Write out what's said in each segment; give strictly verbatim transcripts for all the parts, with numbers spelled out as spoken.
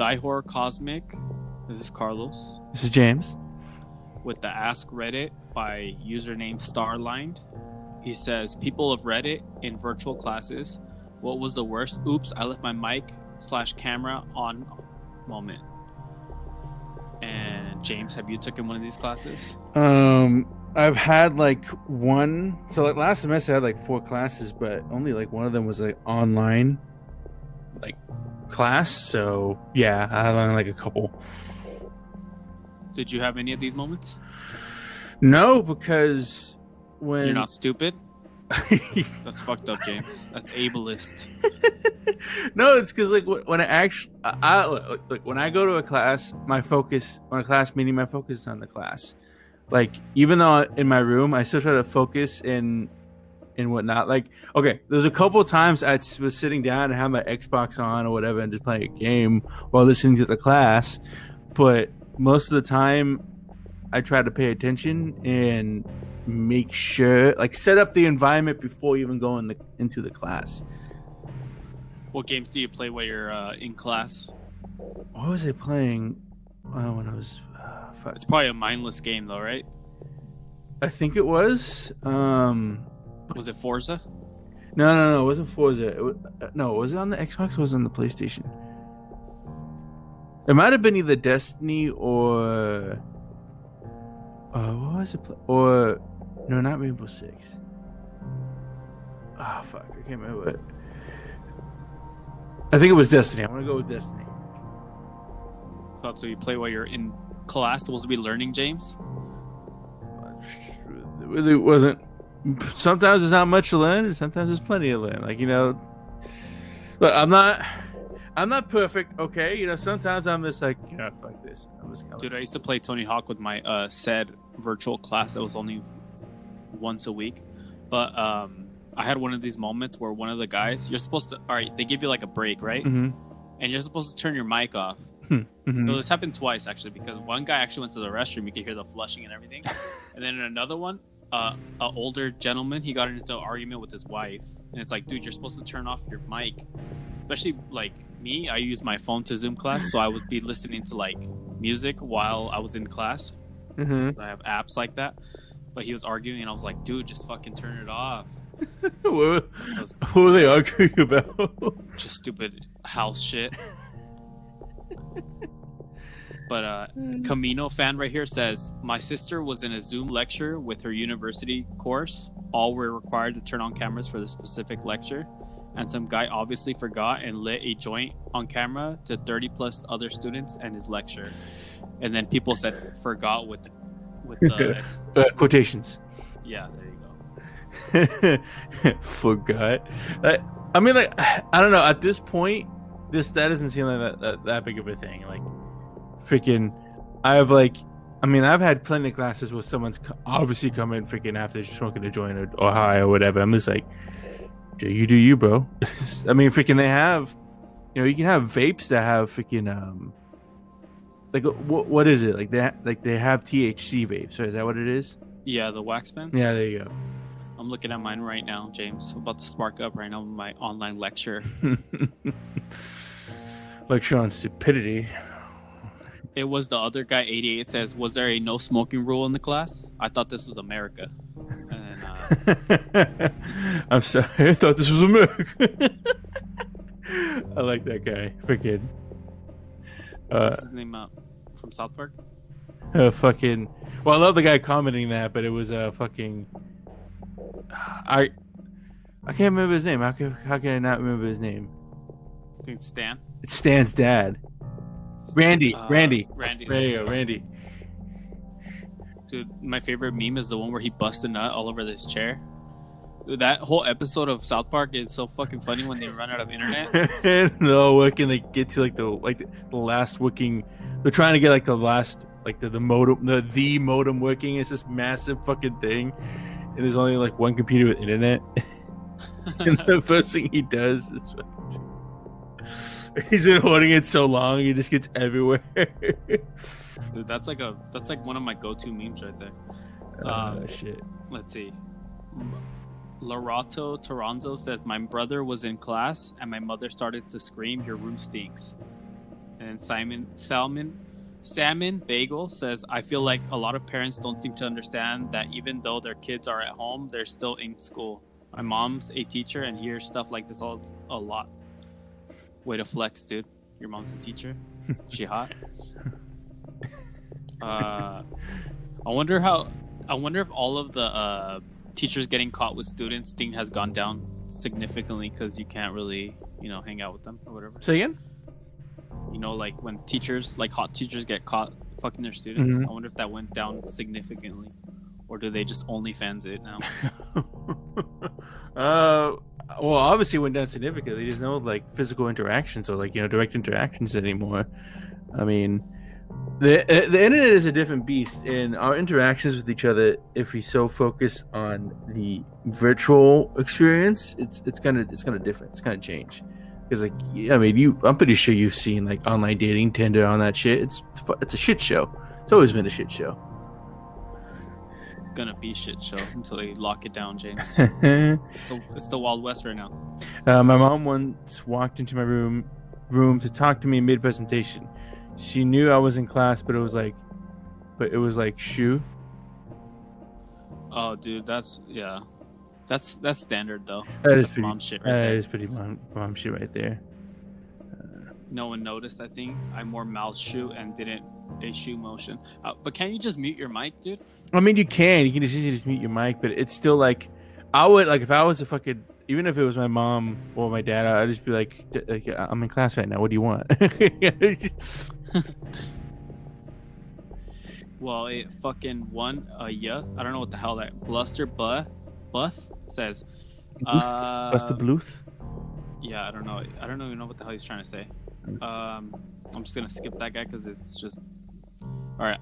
Dihor Cosmic. This is Carlos. This is James. With the Ask Reddit by username Starlined. He says, people of Reddit in virtual classes, what was the worst oops I left my mic slash camera on moment? And James, have you taken one of these classes? Um, I've had like one. So like last semester I had like four classes, but only like one of them was like online like class. So yeah, I had only like a couple. Did you have any of these moments? No, because when you're not stupid. That's fucked up, James. That's ableist. No, it's because like when I actually, I, like when I go to a class, my focus on a class meeting, my focus is on the class. Like even though in my room, I still try to focus in, and whatnot. Like okay, there's a couple of times I was sitting down and had my Xbox on or whatever, and just playing a game while listening to the class. But most of the time, I try to pay attention and make sure, like, set up the environment before you even go in the, into the class. What games do you play while you're uh, in class? What was I playing uh, when I was uh, five? It's probably a mindless game, though, right? I think it was. Um, was it Forza? No, no, no. It wasn't Forza. It was, no, was it on the Xbox or was it on the PlayStation? It might have been either Destiny or... Uh, what was it? Play- or... No, not Rainbow Six. Oh, fuck. I can't remember it. I think it was Destiny. I'm going to go with Destiny. So, so you play while you're in class, supposed to be learning, James? It really wasn't. Sometimes there's not much to learn, and sometimes there's plenty to learn. Like, you know... Look, I'm not... I'm not perfect, okay? You know, sometimes I'm just like, you know, fuck this. I'm just Dude, I used to play Tony Hawk with my uh, said virtual class that was only once a week. But um, I had one of these moments where one of the guys, you're supposed to, all right, they give you like a break, right? Mm-hmm. And you're supposed to turn your mic off. Mm-hmm. So this happened twice, actually, because one guy actually went to the restroom. You could hear the flushing and everything. And then in another one, uh, an older gentleman, he got into an argument with his wife. And it's like, dude, you're supposed to turn off your mic. Especially like me, I use my phone to Zoom class, so I would be listening to like music while I was in class. Mm-hmm. I have apps like that, but he was arguing, and I was like, "Dude, just fucking turn it off." what, were, was, what were they arguing about? Just stupid house shit. But uh, Camino fan right here says, my sister was in a Zoom lecture with her university course. All were required to turn on cameras for the specific lecture. And some guy obviously forgot and lit a joint on camera to thirty plus other students and his lecture. And then people said forgot with with the ex- uh, quotations. Yeah, there you go. Forgot. I, I mean, like, I don't know. At this point, this that doesn't seem like that, that, that big of a thing. Like, freaking, I have like, I mean, I've had plenty of classes where someone's obviously come in freaking after smoking a joint or, or high or whatever. I'm just like, you do you, bro. I mean, freaking they have, you know, you can have vapes that have freaking um, like what what is it like that? Like they have T H C vapes, right? Is that what it is? Yeah, the wax pens. Yeah, there you go. I'm looking at mine right now, James. I'm about to spark up right now with my online lecture. Lecture on stupidity. It was the other guy. eighty-eight says, was there a no smoking rule in the class? I thought this was America. I'm sorry, I thought this was America. I like that guy. Freaking uh, what's his name out uh, from South Park? Uh, fucking well, I love the guy commenting that, but it was a uh, fucking I I can't remember his name. How can how can I not remember his name? I think it's Stan. It's Stan's dad. Randy. Uh, Randy. Randy. There you go, Randy. Dude, my favorite meme is the one where he busts a nut all over this chair. Dude, that whole episode of South Park is so fucking funny when they run out of internet. No, what can they get to like the like the last working? They're trying to get like the last like the, the modem the the modem working. It's this massive fucking thing, and there's only like one computer with internet. And the first thing he does is like, he's been holding it so long, he just gets everywhere. Dude, that's like a that's like one of my go-to memes right there. Oh um, shit! Let's see. Larato Taranzo says my brother was in class and my mother started to scream, "Your room stinks." And Simon Salmon Salmon Bagel says, I feel like a lot of parents don't seem to understand that even though their kids are at home, they're still in school. My mom's a teacher and hears stuff like this all a lot. Way to flex, dude. Your mom's a teacher. She hot. Uh, I wonder how. I wonder if all of the uh, teachers getting caught with students thing has gone down significantly because you can't really, you know, hang out with them or whatever. Say again? You know, like when teachers, like hot teachers get caught fucking their students. Mm-hmm. I wonder if that went down significantly, or do they just OnlyFans it now? uh, well, obviously it went down significantly. There's no like physical interactions or like, you know, direct interactions anymore. I mean, the the internet is a different beast, and our interactions with each other, if we so focus on the virtual experience, it's it's kind of it's kind of different. It's kind of change. Because like, I mean, you, I'm pretty sure you've seen like online dating, Tinder, all that shit. It's it's a shit show. It's always been a shit show. It's gonna be shit show until they lock it down, James. it's, the, it's the Wild West right now. Uh, my mom once walked into my room room to talk to me mid presentation. She knew I was in class, but it was like, but it was like shoo. Oh, dude, that's yeah. That's that's standard though. That is that's pretty mom shit right uh, there. That is pretty mom, mom shit right there. Uh, no one noticed, I think. I more mouth shoot and didn't a shoe motion. Uh, but can you just mute your mic, dude? I mean, you can. You can just easily just mute your mic, but it's still like, I would like if I was a fucking, even if it was my mom or my dad, I'd just be like, like I'm in class right now. What do you want? Well, it fucking won a uh, yeah. I don't know what the hell that bluster but. Bluff says, uh, Buster Bluth. Yeah, I don't know. I don't even know what the hell he's trying to say. Um, I'm just gonna skip that guy because it's just. All right.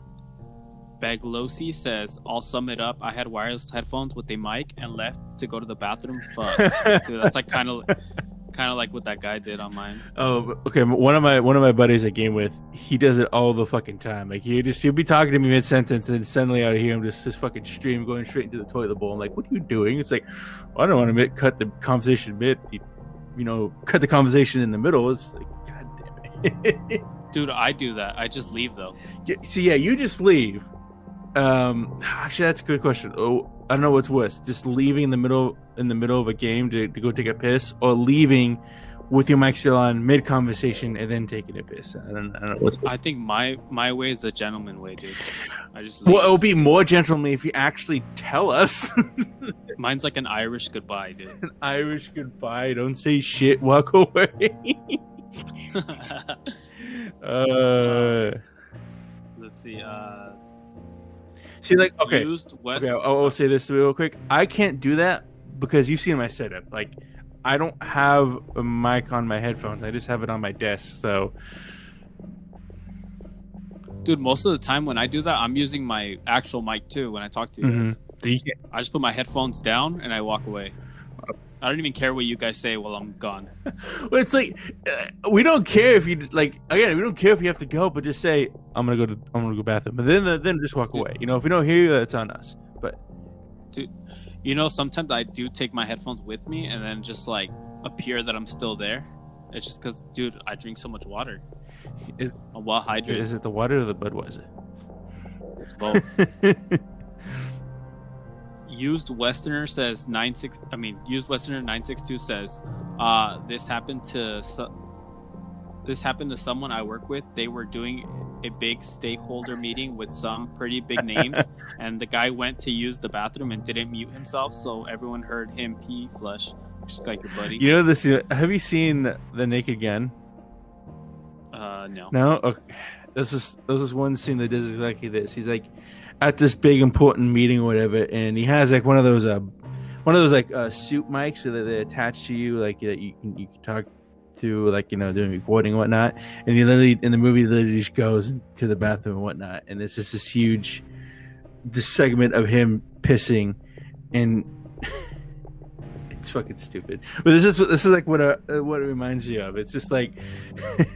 Baglosi says, "I'll sum it up. I had wireless headphones with a mic and left to go to the bathroom." Fuck. Dude, that's like kind of, kind of like what that guy did on mine. Oh, okay. One of my one of my buddies I game with, he does it all the fucking time. Like he just he'll be talking to me mid sentence, and suddenly I hear him just this fucking stream going straight into the toilet bowl. I'm like, what are you doing? It's like, well, I don't want to mid- cut the conversation mid, you know, cut the conversation in the middle. It's like, god damn it, dude. I do that. I just leave though. Yeah, see, yeah, you just leave. Um, actually, that's a good question. Oh, I don't know what's worse, just leaving in the middle in the middle of a game to, to go take a piss, or leaving with your mic still on mid conversation and then taking a piss. I don't, I don't know what's worse. I think my my way is the gentleman way, dude. I just leave. Well, it'll be more gentlemanly if you actually tell us. Mine's like an Irish goodbye, dude. An Irish goodbye. Don't say shit. Walk away. uh, Let's see. Uh. See, like, okay, Used West. okay, I'll, I'll say this real quick. I can't do that because you've seen my setup. Like, I don't have a mic on my headphones. I just have it on my desk, so... Dude, most of the time when I do that, I'm using my actual mic, too, when I talk to you mm-hmm. guys. So you can't... I just put my headphones down, and I walk away. I don't even care what you guys say while I'm gone. Well, it's like, uh, we don't care if you, like, again, we don't care if you have to go, but just say, I'm going to go to, I'm going to go bathroom. But then, uh, then just walk dude, away. You know, if we don't hear you, that's on us. But, dude, you know, sometimes I do take my headphones with me and then just, like, appear that I'm still there. It's just because, dude, I drink so much water. Is, I'm well hydrated. Is it the water or the Budweiser? It's both. Used Westerner says nine six. I mean, Used Westerner nine six two says, uh, this happened to su- this happened to someone I work with. They were doing a big stakeholder meeting with some pretty big names, and the guy went to use the bathroom and didn't mute himself, so everyone heard him pee flush. Just like your buddy. You know this. Have you seen the Naked Gun? Uh, no. No. Okay. This is this is one scene that does exactly this. He's like. At this big important meeting or whatever, and he has like one of those uh, one of those like uh, suit mics so that they're attached to you, like that you can you can talk to, like, you know, doing recording and whatnot. And he literally in the movie literally just goes to the bathroom and whatnot, and it's just this huge this segment of him pissing, and it's fucking stupid. But this is this is like what uh, what it reminds you of. It's just like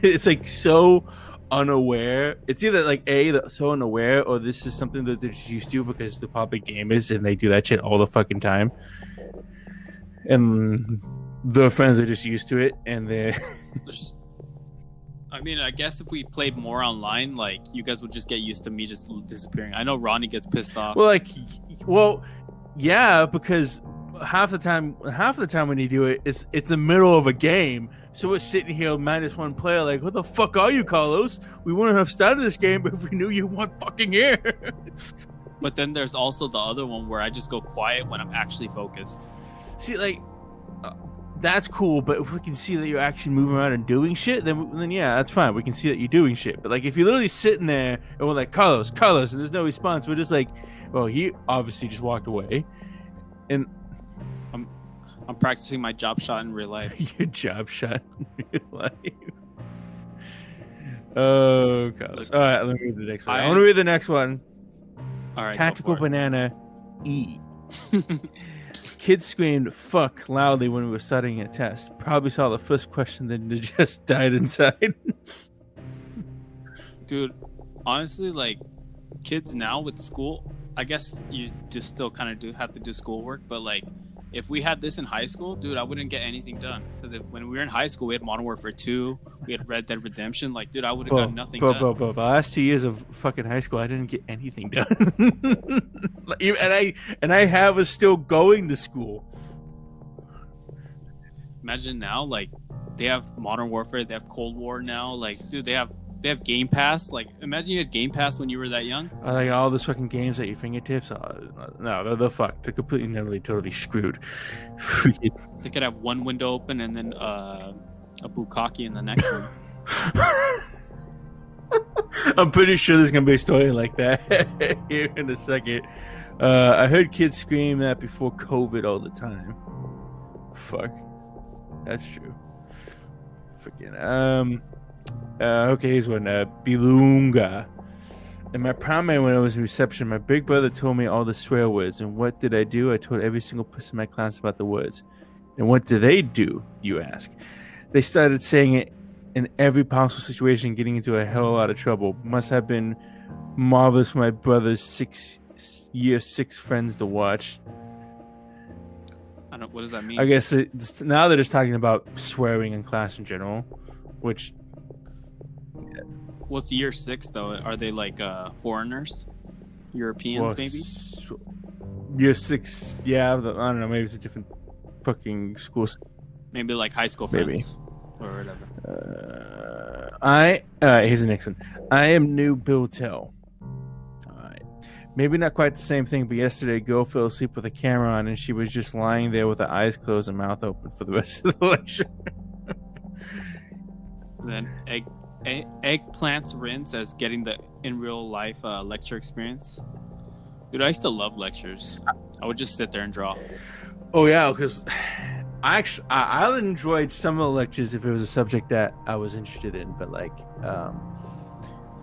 it's like so. Unaware. It's either like a they're so unaware, or this is something that they're just used to because the public gamers and they do that shit all the fucking time, and their friends are just used to it, and they're. I mean, I guess if we played more online, like, you guys would just get used to me just disappearing. I know Ronnie gets pissed off. Well, like, well, yeah, because half the time, half the time when you do it, it's it's the middle of a game. So we're sitting here minus one player, like, what the fuck are you, Carlos? We wouldn't have started this game if we knew you weren't fucking here. But then there's also the other one where I just go quiet when I'm actually focused. See, like, that's cool, but if we can see that you're actually moving around and doing shit, then then yeah, that's fine. We can see that you're doing shit. But like, if you're literally sitting there and we're like, Carlos, Carlos, and there's no response, we're just like, well, he obviously just walked away. And I'm I'm practicing my job shot in real life. Your job shot in real life. Oh, Carlos. All right, let me read the next one. I, I want to read the next one. All right. Tactical Banana E. Kids screamed "fuck" loudly when we were studying a test. Probably saw the first question, then just died inside. Dude, honestly, like, kids now with school, I guess you just still kind of do have to do schoolwork. But like, if we had this in high school, dude, I wouldn't get anything done. Because when we were in high school, we had Modern Warfare two, we had Red Dead Redemption. Like, dude, I would have got nothing bro, done. Bro, bro, bro, last two years of fucking high school, I didn't get anything done. and I and I have us still going to school. Imagine now, like, they have Modern Warfare, they have Cold War now. Like, dude, they have they have Game Pass. Like, imagine you had Game Pass when you were that young. I like all those fucking games at your fingertips. Oh, no, they're, they're fucked. They're completely, nearly, totally screwed. They could have one window open and then uh, a bukkake in the next one. I'm pretty sure there's going to be a story like that here in a second. Uh, I heard kids scream that before COVID all the time. Fuck. That's true. Freaking, um... Uh, okay, here's one. Uh, Bilunga. In my primary, when I was in reception, my big brother told me all the swear words. And what did I do? I told every single person in my class about the words. And what do they do, you ask? They started saying it in every possible situation, getting into a hell of a lot of trouble. Must have been marvelous for my brother's six year six friends to watch. I don't. What does that mean? I guess it's, now they're just talking about swearing in class in general, which. What's year six though? Are they like uh, foreigners, Europeans well, maybe? S- year six, yeah. I don't know. Maybe it's a different fucking school. Maybe like high school friends maybe. Or whatever. Uh, I uh, here's the next one. I am new Bill Tell. All right. Maybe not quite the same thing, but yesterday a girl fell asleep with a camera on, and she was just lying there with her eyes closed and mouth open for the rest of the lecture. Then egg. Egg, eggplants rinse as getting the in real life uh, lecture experience. Dude, I used to love lectures. I would just sit there and draw. Oh yeah, because I actually I, I enjoyed some of the lectures if it was a subject that I was interested in. But like, um,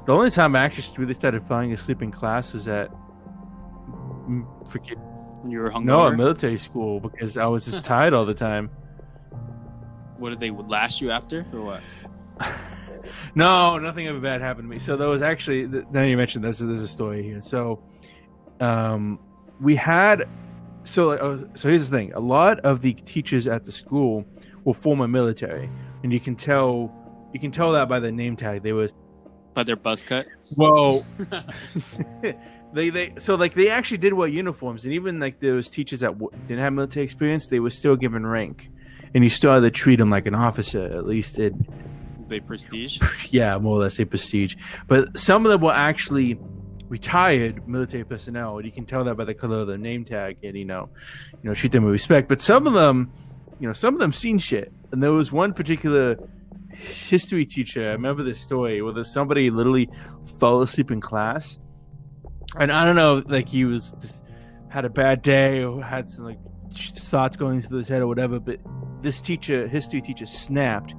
the only time I actually really started falling asleep in class was at freaking when you were hungover. No, at military school because I was just tired all the time. What did they lash you after or what? No, nothing ever bad happened to me. So there was actually, now you mentioned this, there's a story here. So um, we had, so like, was, so here's the thing. A lot of the teachers at the school were former military. And you can tell, you can tell that by their name tag. They was. By their buzz cut? Well, they, they, so like they actually did wear uniforms. And even like those teachers that didn't have military experience, they were still given rank. And you still had to treat them like an officer, at least in. They prestige, yeah, more or less they prestige. But some of them were actually retired military personnel, and you can tell that by the color of their name tag, and you know, you know, treat them with respect. But some of them, you know, some of them seen shit. And there was one particular history teacher. I remember this story where there's somebody literally fell asleep in class, and I don't know, like he was just had a bad day or had some like thoughts going through his head or whatever. But this teacher, history teacher, snapped.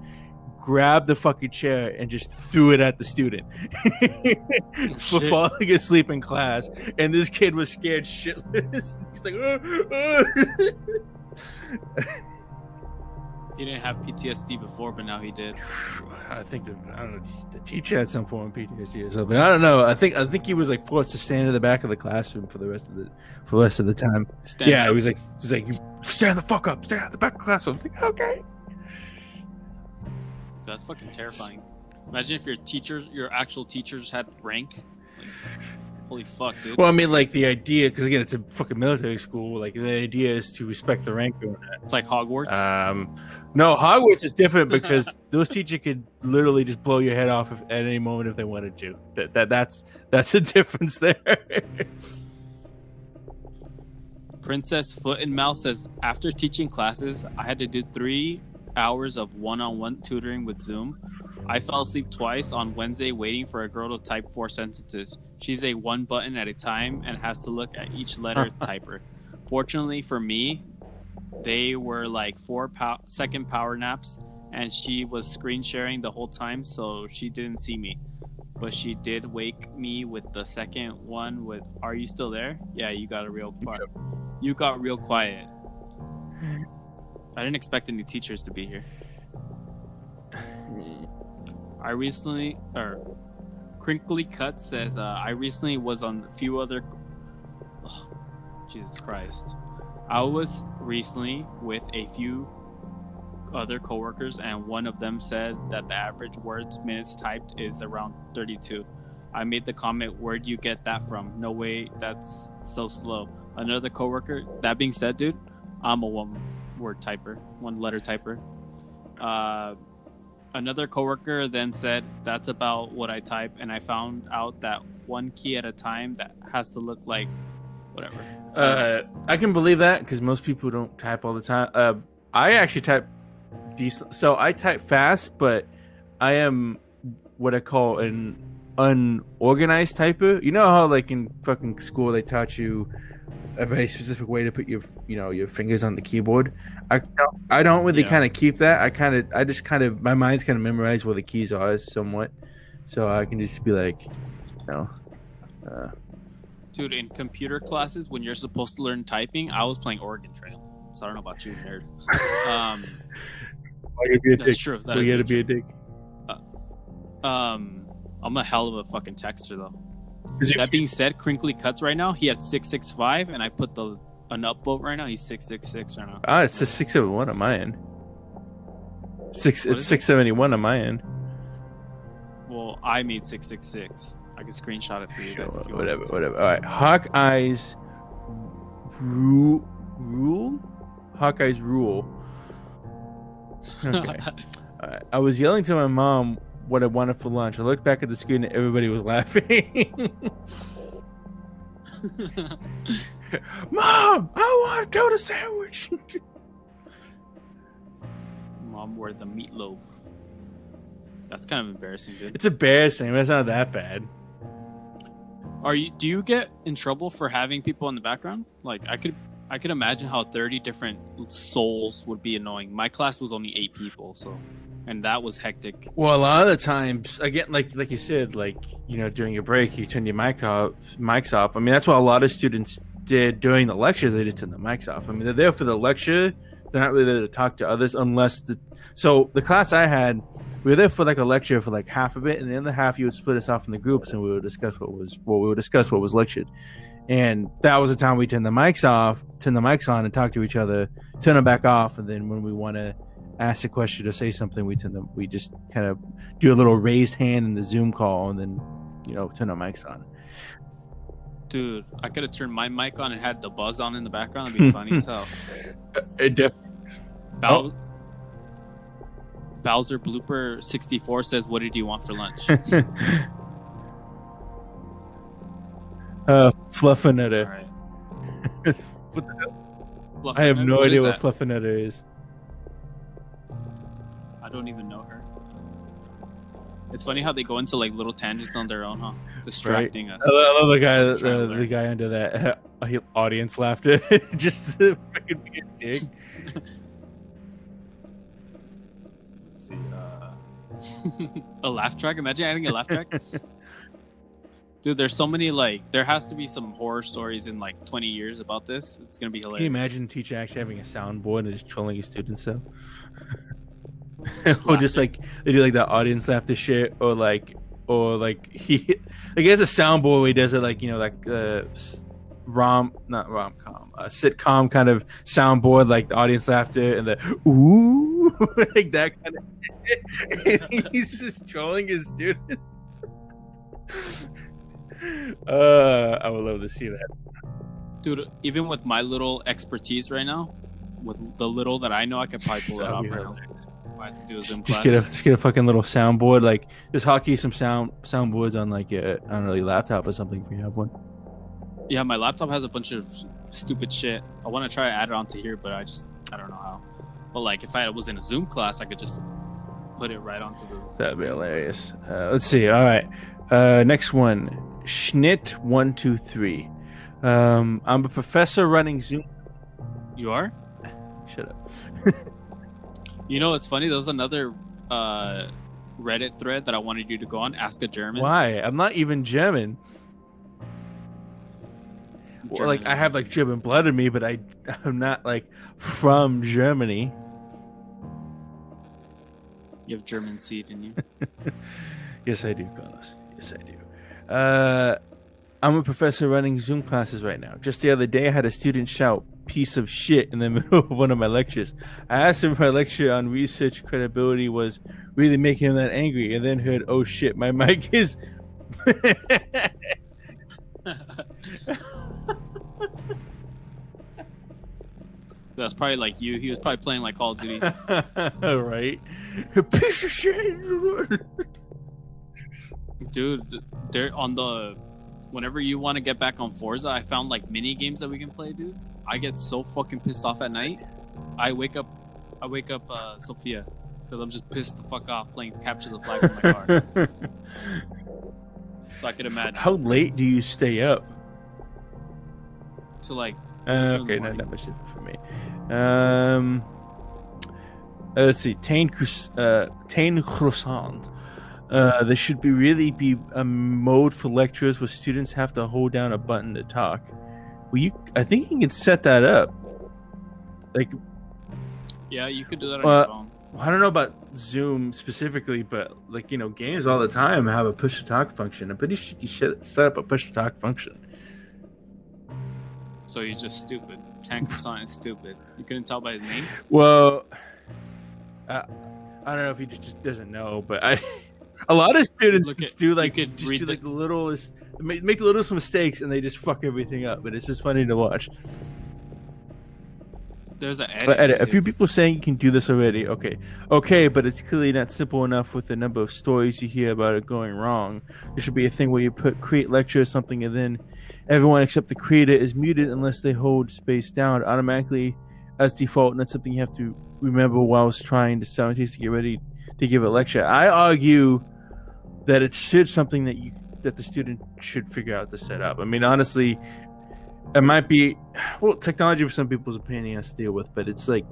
Grabbed the fucking chair and just threw it at the student for falling asleep in class. And this kid was scared shitless. He's like, oh, oh. He didn't have P T S D before, but now he did. I think the, I don't know, the teacher had some form of P T S D or something. I don't know. I think I think he was like forced to stand in the back of the classroom for the rest of the for the rest of the time. Stand yeah, up. He was like, he was like, stand the fuck up, stand at the back of the classroom. I was like, okay. That's fucking terrifying. Imagine if your teachers, your actual teachers had rank. Like, holy fuck, dude. Well, I mean, like, the idea, because again, it's a fucking military school. Like, the idea is to respect the rank. It's like Hogwarts. Um, no, Hogwarts is different because those teachers could literally just blow your head off if, at any moment if they wanted to. That that that's that's a difference there. Princess Foot and Mouth says, after teaching classes, I had to do three hours of one-on-one tutoring with Zoom. I fell asleep twice on Wednesday waiting for a girl to type four sentences. She's a one button at a time and has to look at each letter typer. Fortunately for me, they were like four pow- second power naps, and she was screen sharing the whole time, so she didn't see me. But she did wake me with the second one with, "Are you still there?" Yeah, you got a real part. You got real quiet. I didn't expect any teachers to be here. I recently, or Crinkly Cut says, uh, I recently was on a few other, oh, Jesus Christ. I was recently with a few other coworkers, and one of them said that the average words minutes typed is around thirty-two. I made the comment, "Where'd you get that from? No way, that's so slow." Another coworker, that being said, dude, I'm a woman. Word typer, one letter typer. Uh, another coworker then said, "That's about what I type," and I found out that one key at a time that has to look like whatever. Uh, I can believe that because most people don't type all the time. Uh, I actually type decent, so I type fast, but I am what I call an unorganized typer. You know how like in fucking school they taught you a very specific way to put your, you know, your fingers on the keyboard. I don't, I don't really yeah. kind of keep that. I kind of, I just kind of, my mind's kind of memorized where the keys are somewhat, so I can just be like, you know. Uh. Dude, in computer classes, when you're supposed to learn typing, I was playing Oregon Trail. So I don't know about you, nerd. Um, be a that's dick. True. That we gotta be a dick. Uh, um, I'm a hell of a fucking texter though. That being said, Crinkly Cuts right now, he had six six five, and I put the an upvote right now, he's six six six right now. Ah, it's a six seventy-one on my end. Six, it's six seventy-one on my end. Well, I made six six six. I can screenshot it for you guys. Sure, if you whatever, want whatever. All right, Hawkeye's Rule? rule? Hawkeye's Rule. Okay. All right. I was yelling to my mom what I wanted for lunch. I looked back at the screen and everybody was laughing. Mom, I want a tuna sandwich. Mom wore the meatloaf. That's kind of embarrassing, dude. It's embarrassing, but it's not that bad. Are you? Do you get in trouble for having people in the background? Like I could, I could imagine how thirty different souls would be annoying. My class was only eight people, so. And that was hectic. Well, a lot of the times, again, like like you said, like, you know, during your break, you turn your mic off, mics off. I mean, that's what a lot of students did during the lectures. They just turn the mics off. I mean, they're there for the lecture. They're not really there to talk to others unless the... So the class I had, we were there for like a lecture for like half of it. And then the half, you would split us off into groups and we would discuss what was, what we would discuss what was lectured. And that was the time we turned the mics off, turn the mics on and talk to each other, turn them back off. And then when we want to ask a question or say something, we tend to we just kind of do a little raised hand in the Zoom call and then, you know, turn our mics on. Dude, I could have turned my mic on and had the buzz on in the background. It'd be funny as hell. It definitely. Bow- oh. Bowser Blooper sixty-four says, "What did you want for lunch?" uh, Fluffernutter. Right. What the hell? Fluffernutter? I have no what idea what Fluffernutter is. Don't even know her. It's funny how they go into like little tangents on their own, huh? Distracting right. us. I love, I love the guy, the, the guy under that uh, audience laughter, just to fucking be a dick. Let's see, uh... a laugh track. Imagine adding a laugh track. Dude, there's so many like. There has to be some horror stories in like twenty years about this. It's gonna be hilarious. Can you imagine a teacher actually having a soundboard and just trolling his students up? Just or just like they do like that audience laughter shit, or like, or like he, like he has a soundboard where he does it like, you know, like uh, rom, not rom com, a sitcom kind of soundboard, like the audience laughter and the ooh, like that kind of He's just trolling his students. Uh, I would love to see that. Dude, even with my little expertise right now, with the little that I know, I could probably pull that off right now. I have to do a Zoom class. Just get a, just get a fucking little soundboard. Like, just hockey some sound soundboards on, like, a, I don't know, your laptop or something if you have one. Yeah, my laptop has a bunch of stupid shit. I want to try to add it onto here, but I just, I don't know how. But, like, if I was in a Zoom class, I could just put it right onto the... That'd be hilarious. Uh, let's see. All right. Uh, next one. Schnit one two three. Um, I'm a professor running Zoom. You are? Shut up. You know what's funny? There was another uh, Reddit thread that I wanted you to go on. Ask a German. Why? I'm not even German. German. Well, like I have like German blood in me, but I I'm not like from Germany. You have German seed in you. Yes, I do, Carlos. Yes, I do. Uh. I'm a professor running Zoom classes right now. Just the other day, I had a student shout "piece of shit" in the middle of one of my lectures. I asked him if my lecture on research credibility was really making him that angry, and then heard, "Oh shit, my mic is..." That's probably like you. He was probably playing like Call of Duty. Right? Piece of shit! Dude, they're on the... Whenever you want to get back on Forza, I found like mini games that we can play, dude. I get so fucking pissed off at night. I wake up, I wake up uh, Sophia, because I'm just pissed the fuck off playing Capture the Flag in my car. So I could imagine. How late do you stay up? To like. Uh, okay, not that much for me. Um, uh, let's see. Tain uh, Tain Croissant. Uh, there should be really be a mode for lecturers where students have to hold down a button to talk. Well, you, I think you can set that up. Like, yeah, you could do that on uh, your phone. I don't know about Zoom specifically, but like you know, games all the time have a push to talk function. I'm pretty sure you should set up a push to talk function. So he's just stupid. Tank Croissant is stupid. You couldn't tell by his name. Well, uh, I don't know if he just, just doesn't know, but I. A lot of students at, just do like just do like the littlest, make, make the littlest mistakes, and they just fuck everything up. But it's just funny to watch. There's an edit. edit. A few people saying you can do this already. Okay, okay, but it's clearly not simple enough with the number of stories you hear about it going wrong. There should be a thing where you put create lecture or something, and then everyone except the creator is muted unless they hold space down automatically as default, and that's something you have to remember whilst trying to simultaneously to get ready to give a lecture. I argue that it should something that you that the student should figure out to set up. I mean, honestly, it might be well technology for some people's opinion has to deal with, but it's like,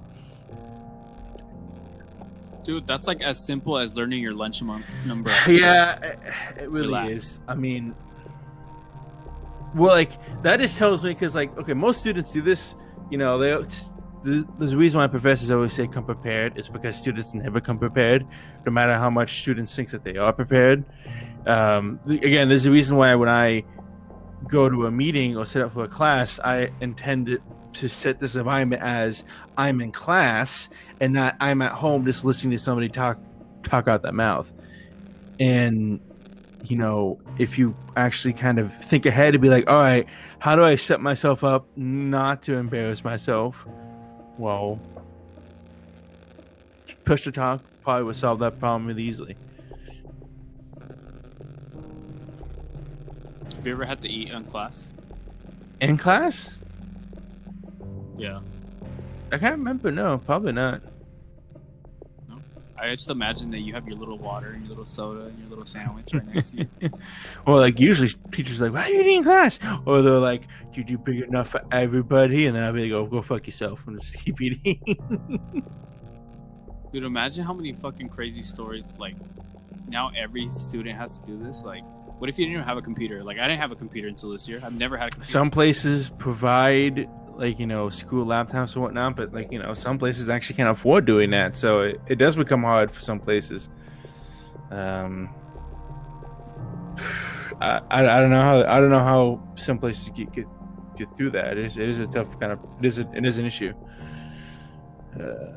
dude, that's like as simple as learning your lunch month number. Yeah, it, it really Relax. is. I mean, well, like that just tells me because, like, okay, most students do this. You know, they. There's a reason why professors always say come prepared. It's because students never come prepared, no matter how much students think that they are prepared. Um, again, there's a reason why when I go to a meeting or set up for a class, I intend to set this environment as I'm in class and not I'm at home just listening to somebody talk talk out their mouth. And, you know, if you actually kind of think ahead and be like, all right, how do I set myself up not to embarrass myself? Well, push to talk probably would solve that problem really easily. Have you ever had to eat in class? In class? Yeah. I can't remember. No, probably not. No. I just imagine that you have your little water and your little soda and your little sandwich right next to you. Or like usually teachers are like, "Why are you eating in class?" Or they're like, "Did you bring enough for everybody?" And then I'll be like, "Oh, go fuck yourself," and just keep eating. Dude, imagine how many fucking crazy stories. Like, now every student has to do this. Like, what if you didn't even have a computer? Like, I didn't have a computer until this year. I've never had a computer. Some places provide, like, you know, school laptops and whatnot, but, like, you know, some places actually can't afford doing that. So it, it does become hard for some places. Um... I, I don't know how I don't know how some places get get, get through that. It is, it is a tough kind of it is a, it is an issue. Uh,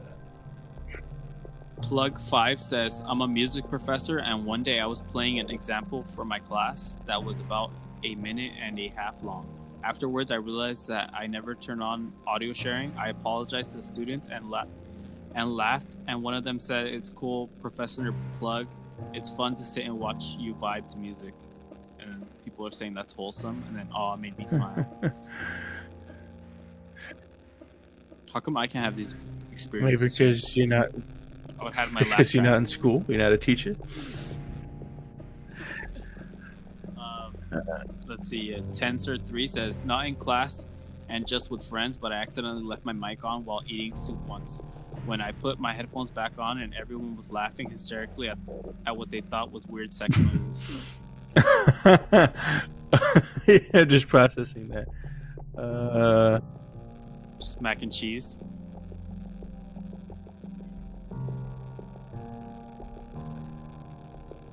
Plug five says, I'm a music professor, and one day I was playing an example for my class that was about a minute and a half long. Afterwards, I realized that I never turned on audio sharing. I apologized to the students and, la- and laughed, and one of them said, it's cool, Professor Plug. It's fun to sit and watch you vibe to music. And people are saying that's wholesome, and then, oh, it made me smile. How come I can't have these experiences? Maybe because you're not... I would have my laptop. Because you're not in school. You're not a teacher. Um, let's see. Uh, Tensor three says, not in class and just with friends, but I accidentally left my mic on while eating soup once. When I put my headphones back on and everyone was laughing hysterically at, at what they thought was weird sex moves. Yeah, just processing that. Uh, just mac and cheese.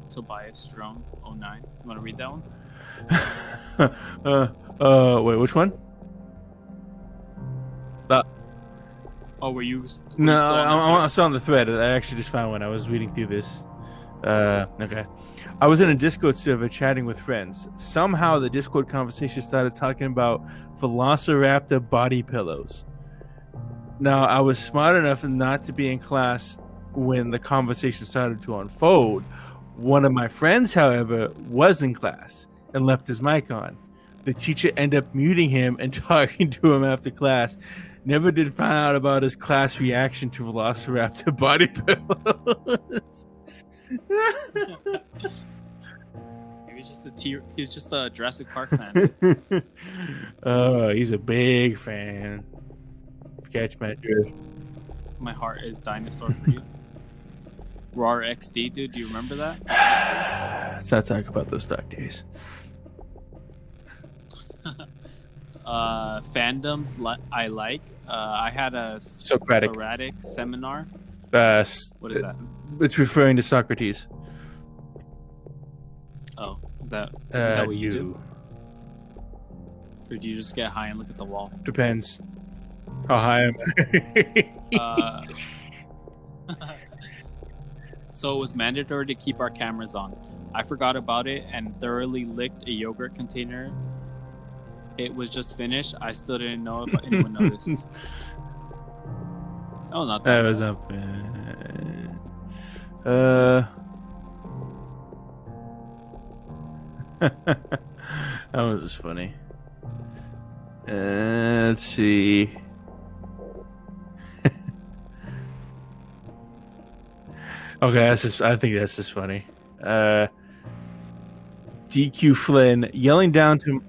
Tobias Strong oh nine. You want to read that one? uh, uh, wait, which one? That. Oh, were you? Were no, you I, I saw on the thread. I actually just found one. I was reading through this. Uh, okay. I was in a Discord server chatting with friends. Somehow the Discord conversation started talking about Velociraptor body pillows. Now, I was smart enough not to be in class when the conversation started to unfold. One of my friends, however, was in class and left his mic on. The teacher ended up muting him and talking to him after class. Never did find out about his class reaction to Velociraptor body pillows. He's just a t- he's just a Jurassic Park fan. Oh, he's a big fan. Catch my drift. My heart is dinosaur for you. Rar X D, dude, do you remember that? Let's not talk about those dark days. uh, fandoms li- I like. Uh, I had a Socratic, Socratic seminar. Uh, what is that? It's referring to Socrates. Oh, is that, is that uh, what you no. do? Or do you just get high and look at the wall? Depends how high I'm uh, So it was mandatory to keep our cameras on. I forgot about it and thoroughly licked a yogurt container. It was just finished. I still didn't know if anyone noticed. Oh, not that. That was up. Uh. That was just funny. Uh, let's see. Okay, that's just, I think that's just funny. Uh, D Q Flynn yelling down to.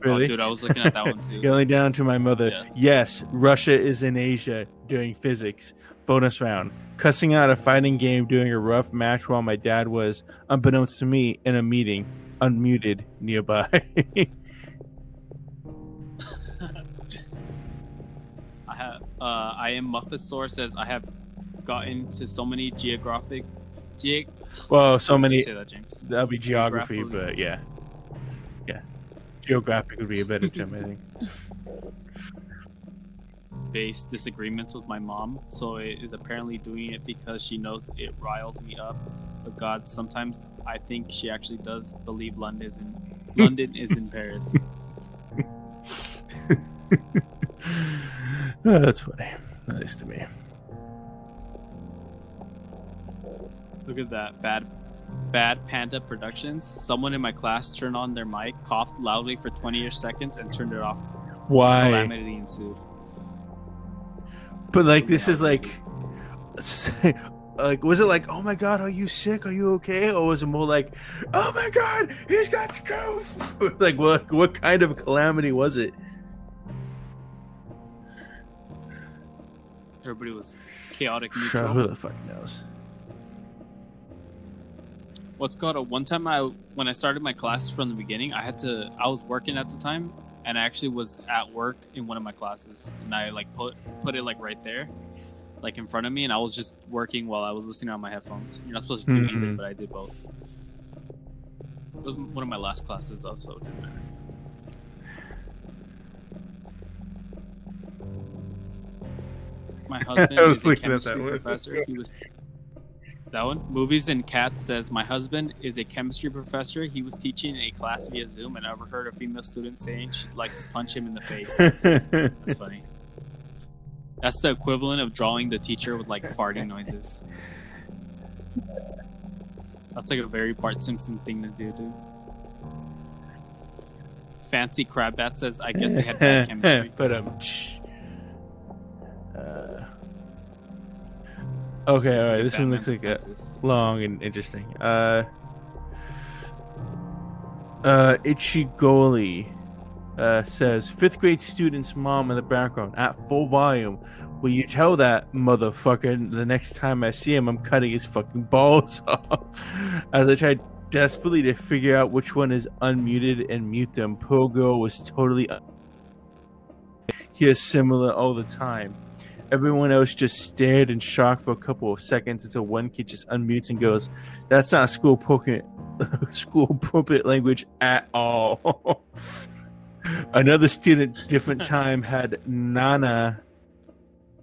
Really? Oh, dude, I was looking at that one too. Yelling down to my mother. Yeah. Yes, Russia is in Asia during physics. Bonus round. Cussing out a fighting game during a rough match while my dad was, unbeknownst to me, in a meeting, unmuted nearby. I have. Uh, I am Muffasaur says I have. Gotten to so many geographic, ge- well, so many. Say that, James. That'll be geography, but yeah, yeah, geographic would be a better term, I think. Based disagreements with my mom, so it is apparently doing it because she knows it riles me up. But God, sometimes I think she actually does believe London is in London is in Paris. Oh, that's funny. Nice to me. Look at that. Bad Bad Panda Productions. Someone in my class turned on their mic, coughed loudly for twenty-ish seconds, and turned it off. Why? Calamity ensued. But, like, this is like... like, was it like, oh my god, are you sick? Are you okay? Or was it more like, oh my god, he's got the goof? Like, what, what kind of calamity was it? Everybody was chaotic neutral. Sure, who the fuck knows? What's going on? One time, I when I started my class from the beginning, I had to. I was working at the time, and I actually was at work in one of my classes, and I like put put it like right there, like in front of me, and I was just working while I was listening on my headphones. You're not supposed to do mm-hmm. either, but I did both. It was one of my last classes though, so it didn't matter. my husband is a chemistry professor. One. He was that one. Movies and Cats says my husband is a chemistry professor. He was teaching a class via Zoom, and I overheard a female student saying she'd like to punch him in the face. That's funny. That's the equivalent of drawing the teacher with like farting noises. That's like a very Bart Simpson thing to do, dude. Fancy Crabbat says, I guess they had bad chemistry. But um, uh, okay, all right. This Batman one looks like a long and interesting. Uh, uh, Ichigoli uh, says, fifth grade student's mom in the background at full volume. Will you tell that motherfucker the next time I see him, I'm cutting his fucking balls off? As I tried desperately to figure out which one is unmuted and mute them. Pogo was totally un- he is similar all the time. Everyone else just stared in shock for a couple of seconds until one kid just unmutes and goes, that's not school appropriate, school appropriate language at all. Another student, different time, had Nana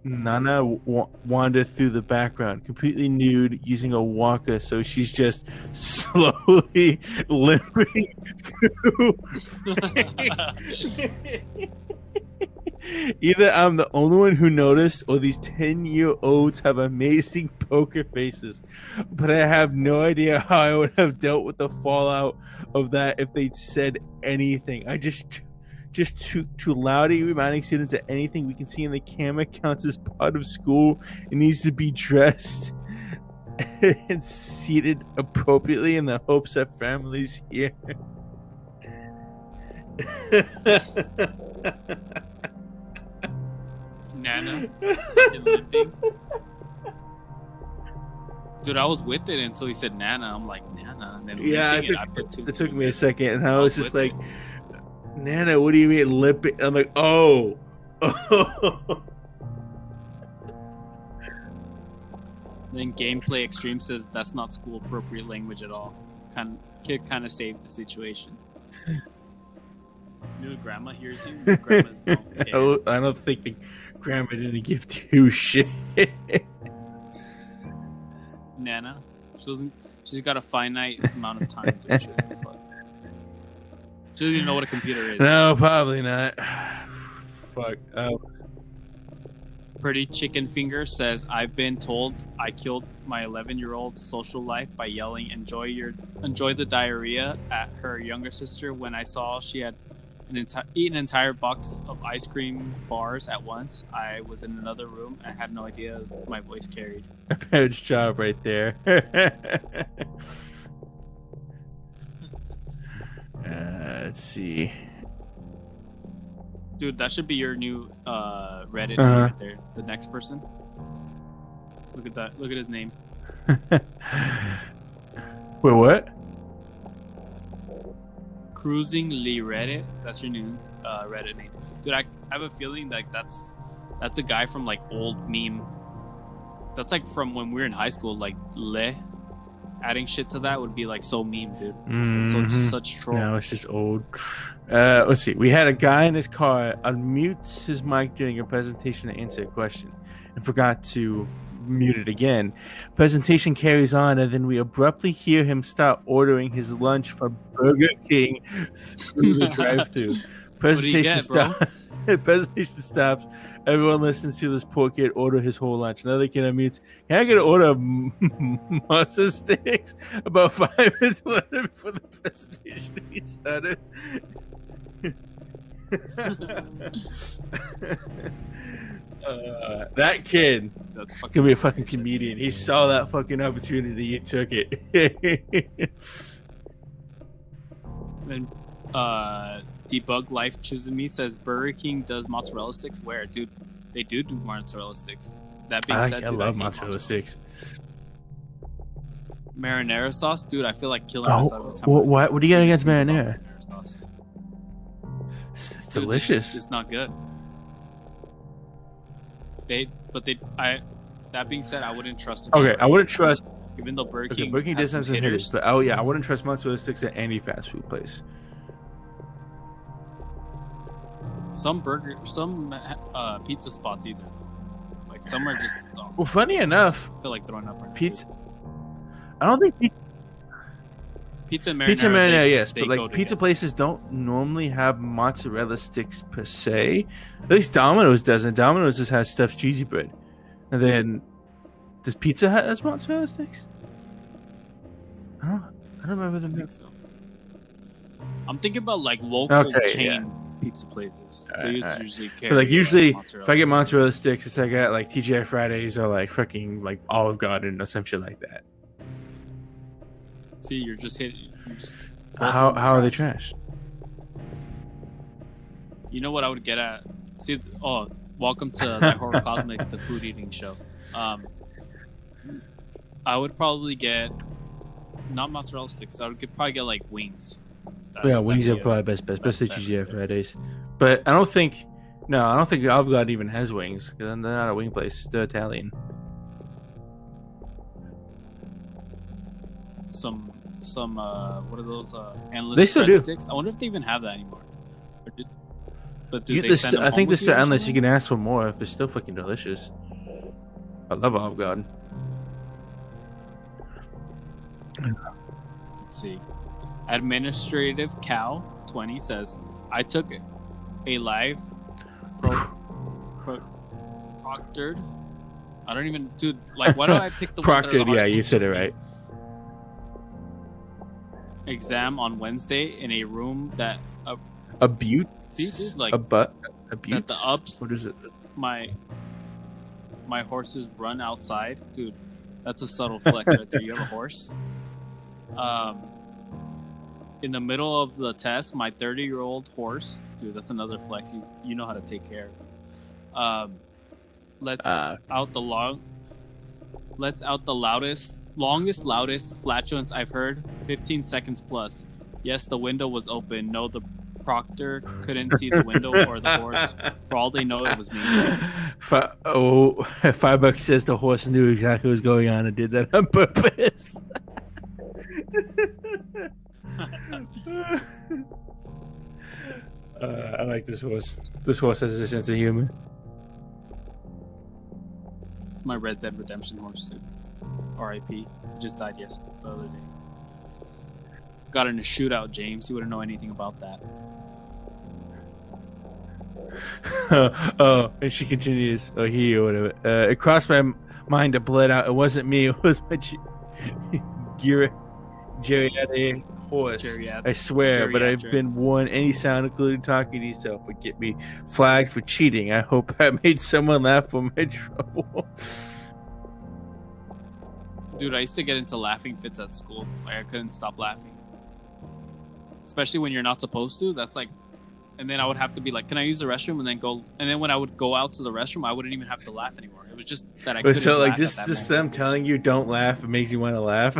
Nana w- wander through the background, completely nude, using a walker, so she's just slowly limping through. Either I'm the only one who noticed, or these ten-year-olds have amazing poker faces, but I have no idea how I would have dealt with the fallout of that if they'd said anything. I just... Just too too loudly reminding students that anything we can see in the camera counts as part of school and needs to be dressed and seated appropriately in the hopes that families hear. Nana, limping. Dude, I was with it until he said Nana. I'm like Nana, and then yeah, it took, it, it, two, it took me a second, and I was, I was just like. It. Nana, what do you mean limping? I'm like, oh. oh. Then Gameplay Extreme says that's not school appropriate language at all. Kind of, kid kind of saved the situation. New grandma hears you. New grandma's don't care. I don't think the grandma didn't give two shit. Nana, she doesn't. She's got a finite amount of time to shit. She doesn't even know what a computer is. No, probably not. Fuck. Oh. Pretty Chicken Finger says, I've been told I killed my eleven-year-old's social life by yelling, enjoy your, enjoy the diarrhea at her younger sister when I saw she had an enti- eat an entire box of ice cream bars at once. I was in another room and had no idea my voice carried. A parent's job right there. Uh, let's see. Dude, that should be your new uh, Reddit uh-huh. right there. The next person. Look at that. Look at his name. Wait, what? Cruising Lee Reddit. That's your new uh, Reddit name. Dude, I, I have a feeling like that's that's a guy from like old meme. That's like from when we were in high school. Like Le. Adding shit to that would be like so meme, dude. Mm-hmm. So, such troll. No, it's just old. Uh, let's see. We had a guy in his car unmutes his mic during a presentation to answer a question and forgot to mute it again. Presentation carries on, and then we abruptly hear him start ordering his lunch from Burger King through the drive-thru. Presentation stops. Presentation stops. Everyone listens to this poor kid order his whole lunch. Another kid unmutes. Can I get an order of monster sticks? About five minutes later, before the presentation started. uh, that kid That's could be a fucking comedian. He saw that fucking opportunity. He took it. Then, uh... Debug Life Choosing Me says Burger King does mozzarella sticks. Where, dude, they do do mozzarella sticks. That being I, said, I dude, love I mozzarella, mozzarella sticks. sticks. Marinara sauce, dude. I feel like killing oh, myself. Time what, what? What do you got against marinara? marinara sauce. It's, it's dude, delicious. It's, just, it's not good. They, but they, I. That being said, I wouldn't trust. Okay, I wouldn't trust. Even though Burger King, okay, Burger King does have some hitters, but oh yeah, I wouldn't trust mozzarella sticks at any fast food place. Some burger, some uh, pizza spots either. Like some are just. Oh, well, funny enough, I feel like throwing up. Right pizza. I don't think pizza. Pizza and marinara. Pizza and marinara, they, yes, they but like pizza places don't normally have mozzarella sticks per se. At least Domino's doesn't. Domino's just has stuffed cheesy bread, and then does Pizza Hut has mozzarella sticks? I don't. I don't remember the mix. So. I'm thinking about like local okay, chain yeah. pizza places. All they right, usually right. carry like usually, like, if I get mozzarella sticks, it's like at like T G I Fridays or like fucking like Olive Garden or some shit like that. See, you're just hitting. You're just how how are they trashed? You know what I would get at? See, oh, welcome to Dihor Cosmic, the food eating show. Um, I would probably get not mozzarella sticks. I would get, probably get like wings. That, yeah, wings are probably best, best, best at T G I Fridays. But I don't think, no, I don't think Olive Garden even has wings because they're not a wing place. They're Italian. Some, some, uh, what are those? Uh, endless they still bread do. sticks. I wonder if they even have that anymore. Or did, but do you they send st- I think they're still endless. You can ask for more. They're still fucking delicious. I love Olive Garden. Let's see. Administrative Cow twenty says, I took a live pro- pro- proctored. I don't even, dude, like, why do I pick the proctored? Ones that are yeah, you said it right. Exam on Wednesday in a room that uh, a butte, see, dude, like a butt, a butte. The ups, what is it? My my horses run outside, dude. That's a subtle flex right there. You have a horse. Um, in the middle of the test, my thirty-year-old horse, dude. That's another flex. You you know how to take care of. Um, let's uh, out the long. Let's out the loudest. Longest, loudest flatulence I've heard, fifteen seconds plus. Yes, the window was open. No, the proctor couldn't see the window or the horse. For all they know, it was me. Five, oh, Firebucks says the horse knew exactly what was going on and did that on purpose. uh, I like this horse. This horse has a sense of humor. It's my Red Dead Redemption horse, too. R I P Just died yesterday, the other day. Got in a shootout, James. He wouldn't know anything about that. oh, oh, and she continues. Oh, he or whatever. Uh, it crossed my mind to blurt out. It wasn't me. It was my G- Gir- Jerry had a horse. Geriatric. I swear, Geriatric. But I've been warned. Any sound, including talking to yourself, would get me flagged for cheating. I hope I made someone laugh for my trouble. Dude, I used to get into laughing fits at school. Like, I couldn't stop laughing. Especially when you're not supposed to. That's like... And then I would have to be like, can I use the restroom? And then go... And then when I would go out to the restroom, I wouldn't even have to laugh anymore. It was just that I couldn't laugh. So, like, just, just them telling you don't laugh, it makes you want to laugh?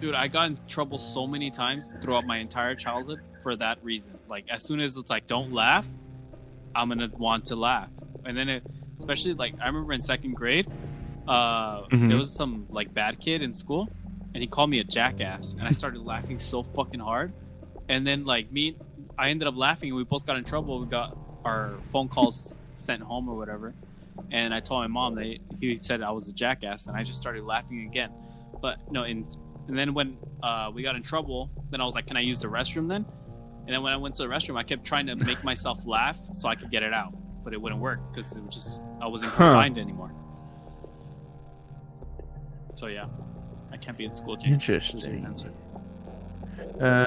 Dude, I got in trouble so many times throughout my entire childhood for that reason. Like, as soon as it's like, don't laugh, I'm going to want to laugh. And then it... Especially, like, I remember in second grade... Uh, mm-hmm. There was some like bad kid in school, and he called me a jackass, and I started laughing so fucking hard. And then like me, I ended up laughing, and we both got in trouble. We got our phone calls sent home or whatever. And I told my mom that he said I was a jackass, and I just started laughing again. But no, and and then when uh, we got in trouble, then I was like, "Can I use the restroom?" Then, and then when I went to the restroom, I kept trying to make myself laugh so I could get it out, but it wouldn't work because it was just I wasn't confined huh. anymore. So yeah, I can't be in school, James. Interesting. Uh,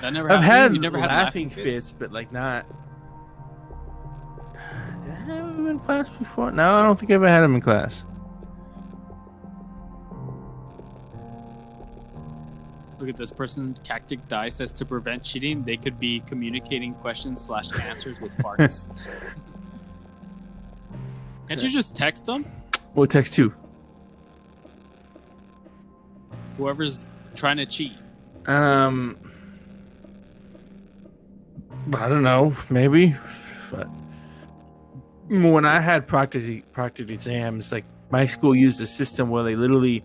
that never I've had, never had laughing, laughing fits, fits, but like not. Did I have them in class before? No, I don't think I ever had them in class. Look at this person. Cactic Die says to prevent cheating, they could be communicating questions slash answers with farts. Can't yeah. you just text them? Well, text two. Whoever's trying to cheat. Um, I don't know. Maybe. But when I had proctored proctored exams, like my school used a system where they literally,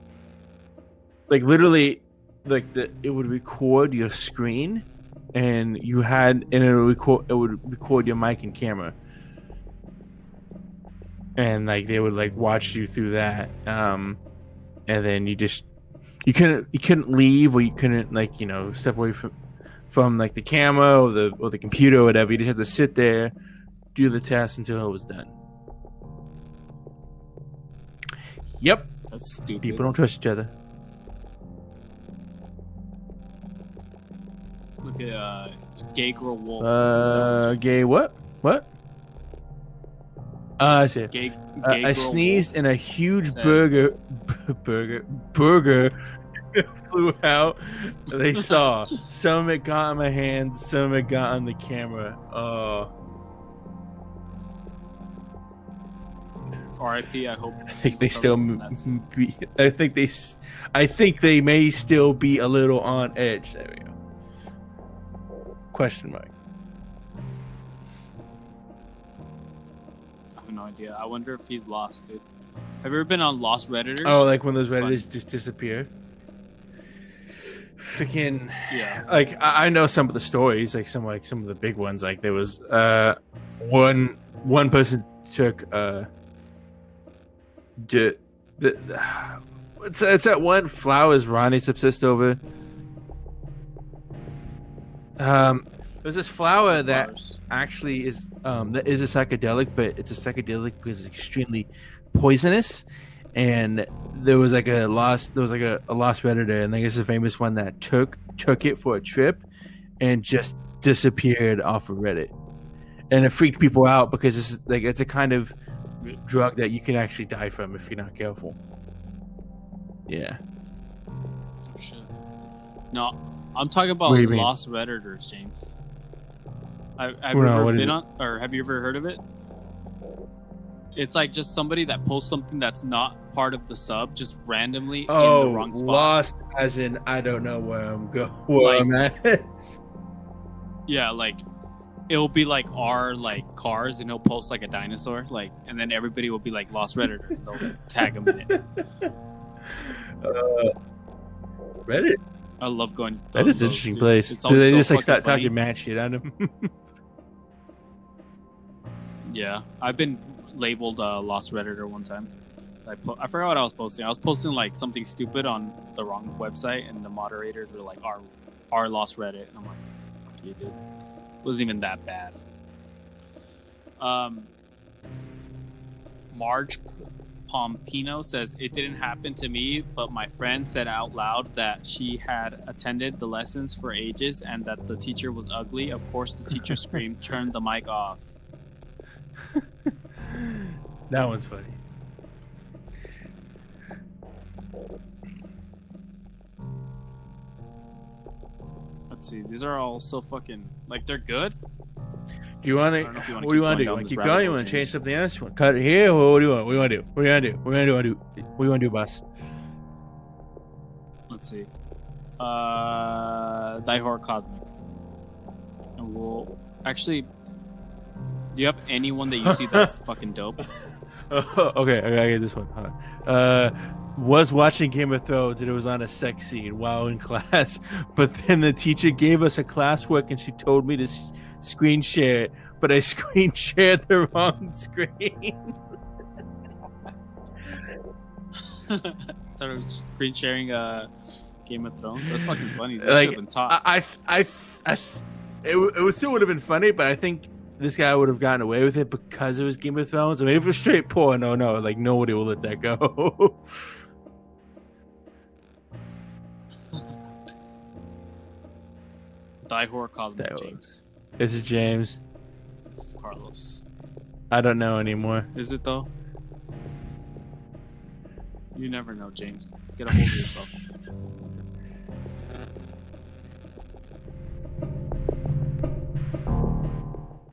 like literally, like the it would record your screen, and you had and it would record it would record your mic and camera. and like they would like watch you through that, um, and then you just you couldn't you couldn't leave, or you couldn't like you know step away from from like the camera or the or the computer or whatever. You just had to sit there, do the test until it was done. Yep. That's stupid. People don't trust each other. Look at uh, gay girl wolf. Uh, gay what? What? Uh, I see. Gay, gay uh, I sneezed wolf. And a huge burger, b- burger, burger flew out. They saw some of it got on my hand, some of it got on the camera. Oh. R I P. I hope. I think they still. Be, I think they. I think they may still be a little on edge. There we go. Question mark. I have no idea. I wonder if he's lost it. Have you ever been on Lost Redditors? Oh, like when those Redditors just disappear. Freaking. Yeah. Like I, I know some of the stories. Like some like some of the big ones. Like there was uh one one person took uh. It's it's that one flowers Ronnie subsists over. Um, there's this flower that flowers. actually is um that is a psychedelic, but it's a psychedelic because it's extremely poisonous. And there was like a lost there was like a, a lost Redditor, and I guess the famous one that took took it for a trip, and just disappeared off of Reddit, and it freaked people out because it's like it's a kind of drug that you can actually die from if you're not careful. Yeah. Oh, shit. No, I'm talking about Lost mean? Redditors, James. I, I've well, never been on, or have you ever heard of it? It's like just somebody that posts something that's not part of the sub, just randomly oh, in the wrong spot. Lost, as in I don't know where I'm going. Where like, I'm at. Yeah, like. It'll be like our like cars, and he'll post like a dinosaur, like, and then everybody will be like Lost Redditor. They'll tag him in it. Uh, Reddit. I love going. Reddit's an interesting place. Do they just like start talking mad shit on him? Yeah, I've been labeled uh, Lost Redditor one time. I po- I forgot what I was posting. I was posting like something stupid on the wrong website, and the moderators were like, "Our, our Lost Reddit," and I'm like, "Fuck you, dude." Wasn't even that bad. Um, Marge Pompino says, it didn't happen to me, but my friend said out loud that she had attended the lessons for ages and that the teacher was ugly. Of course, the teacher screamed, turn the mic off. That one's funny. Let's see, these are all so fucking like they're good. Do you want to? What do you want to do? Want to keep going? You want to change something else? You want to cut it here? What do you want? What do you want to do? What do you want to do? What do you want to do? What do you want to do, boss? Let's see. Uh, Dihor Cosmic. And we'll actually. Do you have anyone that you see that's fucking dope? Oh, okay, okay, I get this one. Hold on. Uh. Was watching Game of Thrones and it was on a sex scene while in class, but then the teacher gave us a classwork and she told me to sh- screen share it, but I screen shared the wrong screen. I thought I was screen sharing uh, Game of Thrones. That's fucking funny. That like, should have been taught. I, I, I, I it, it was, still would have been funny, but I think this guy would have gotten away with it because it was Game of Thrones. I mean, if it was straight porn, no, no, like nobody will let that go. Dihor Cosmic Dihor. James. This is James. This is Carlos. I don't know anymore. Is it though? You never know, James. Get a hold of yourself.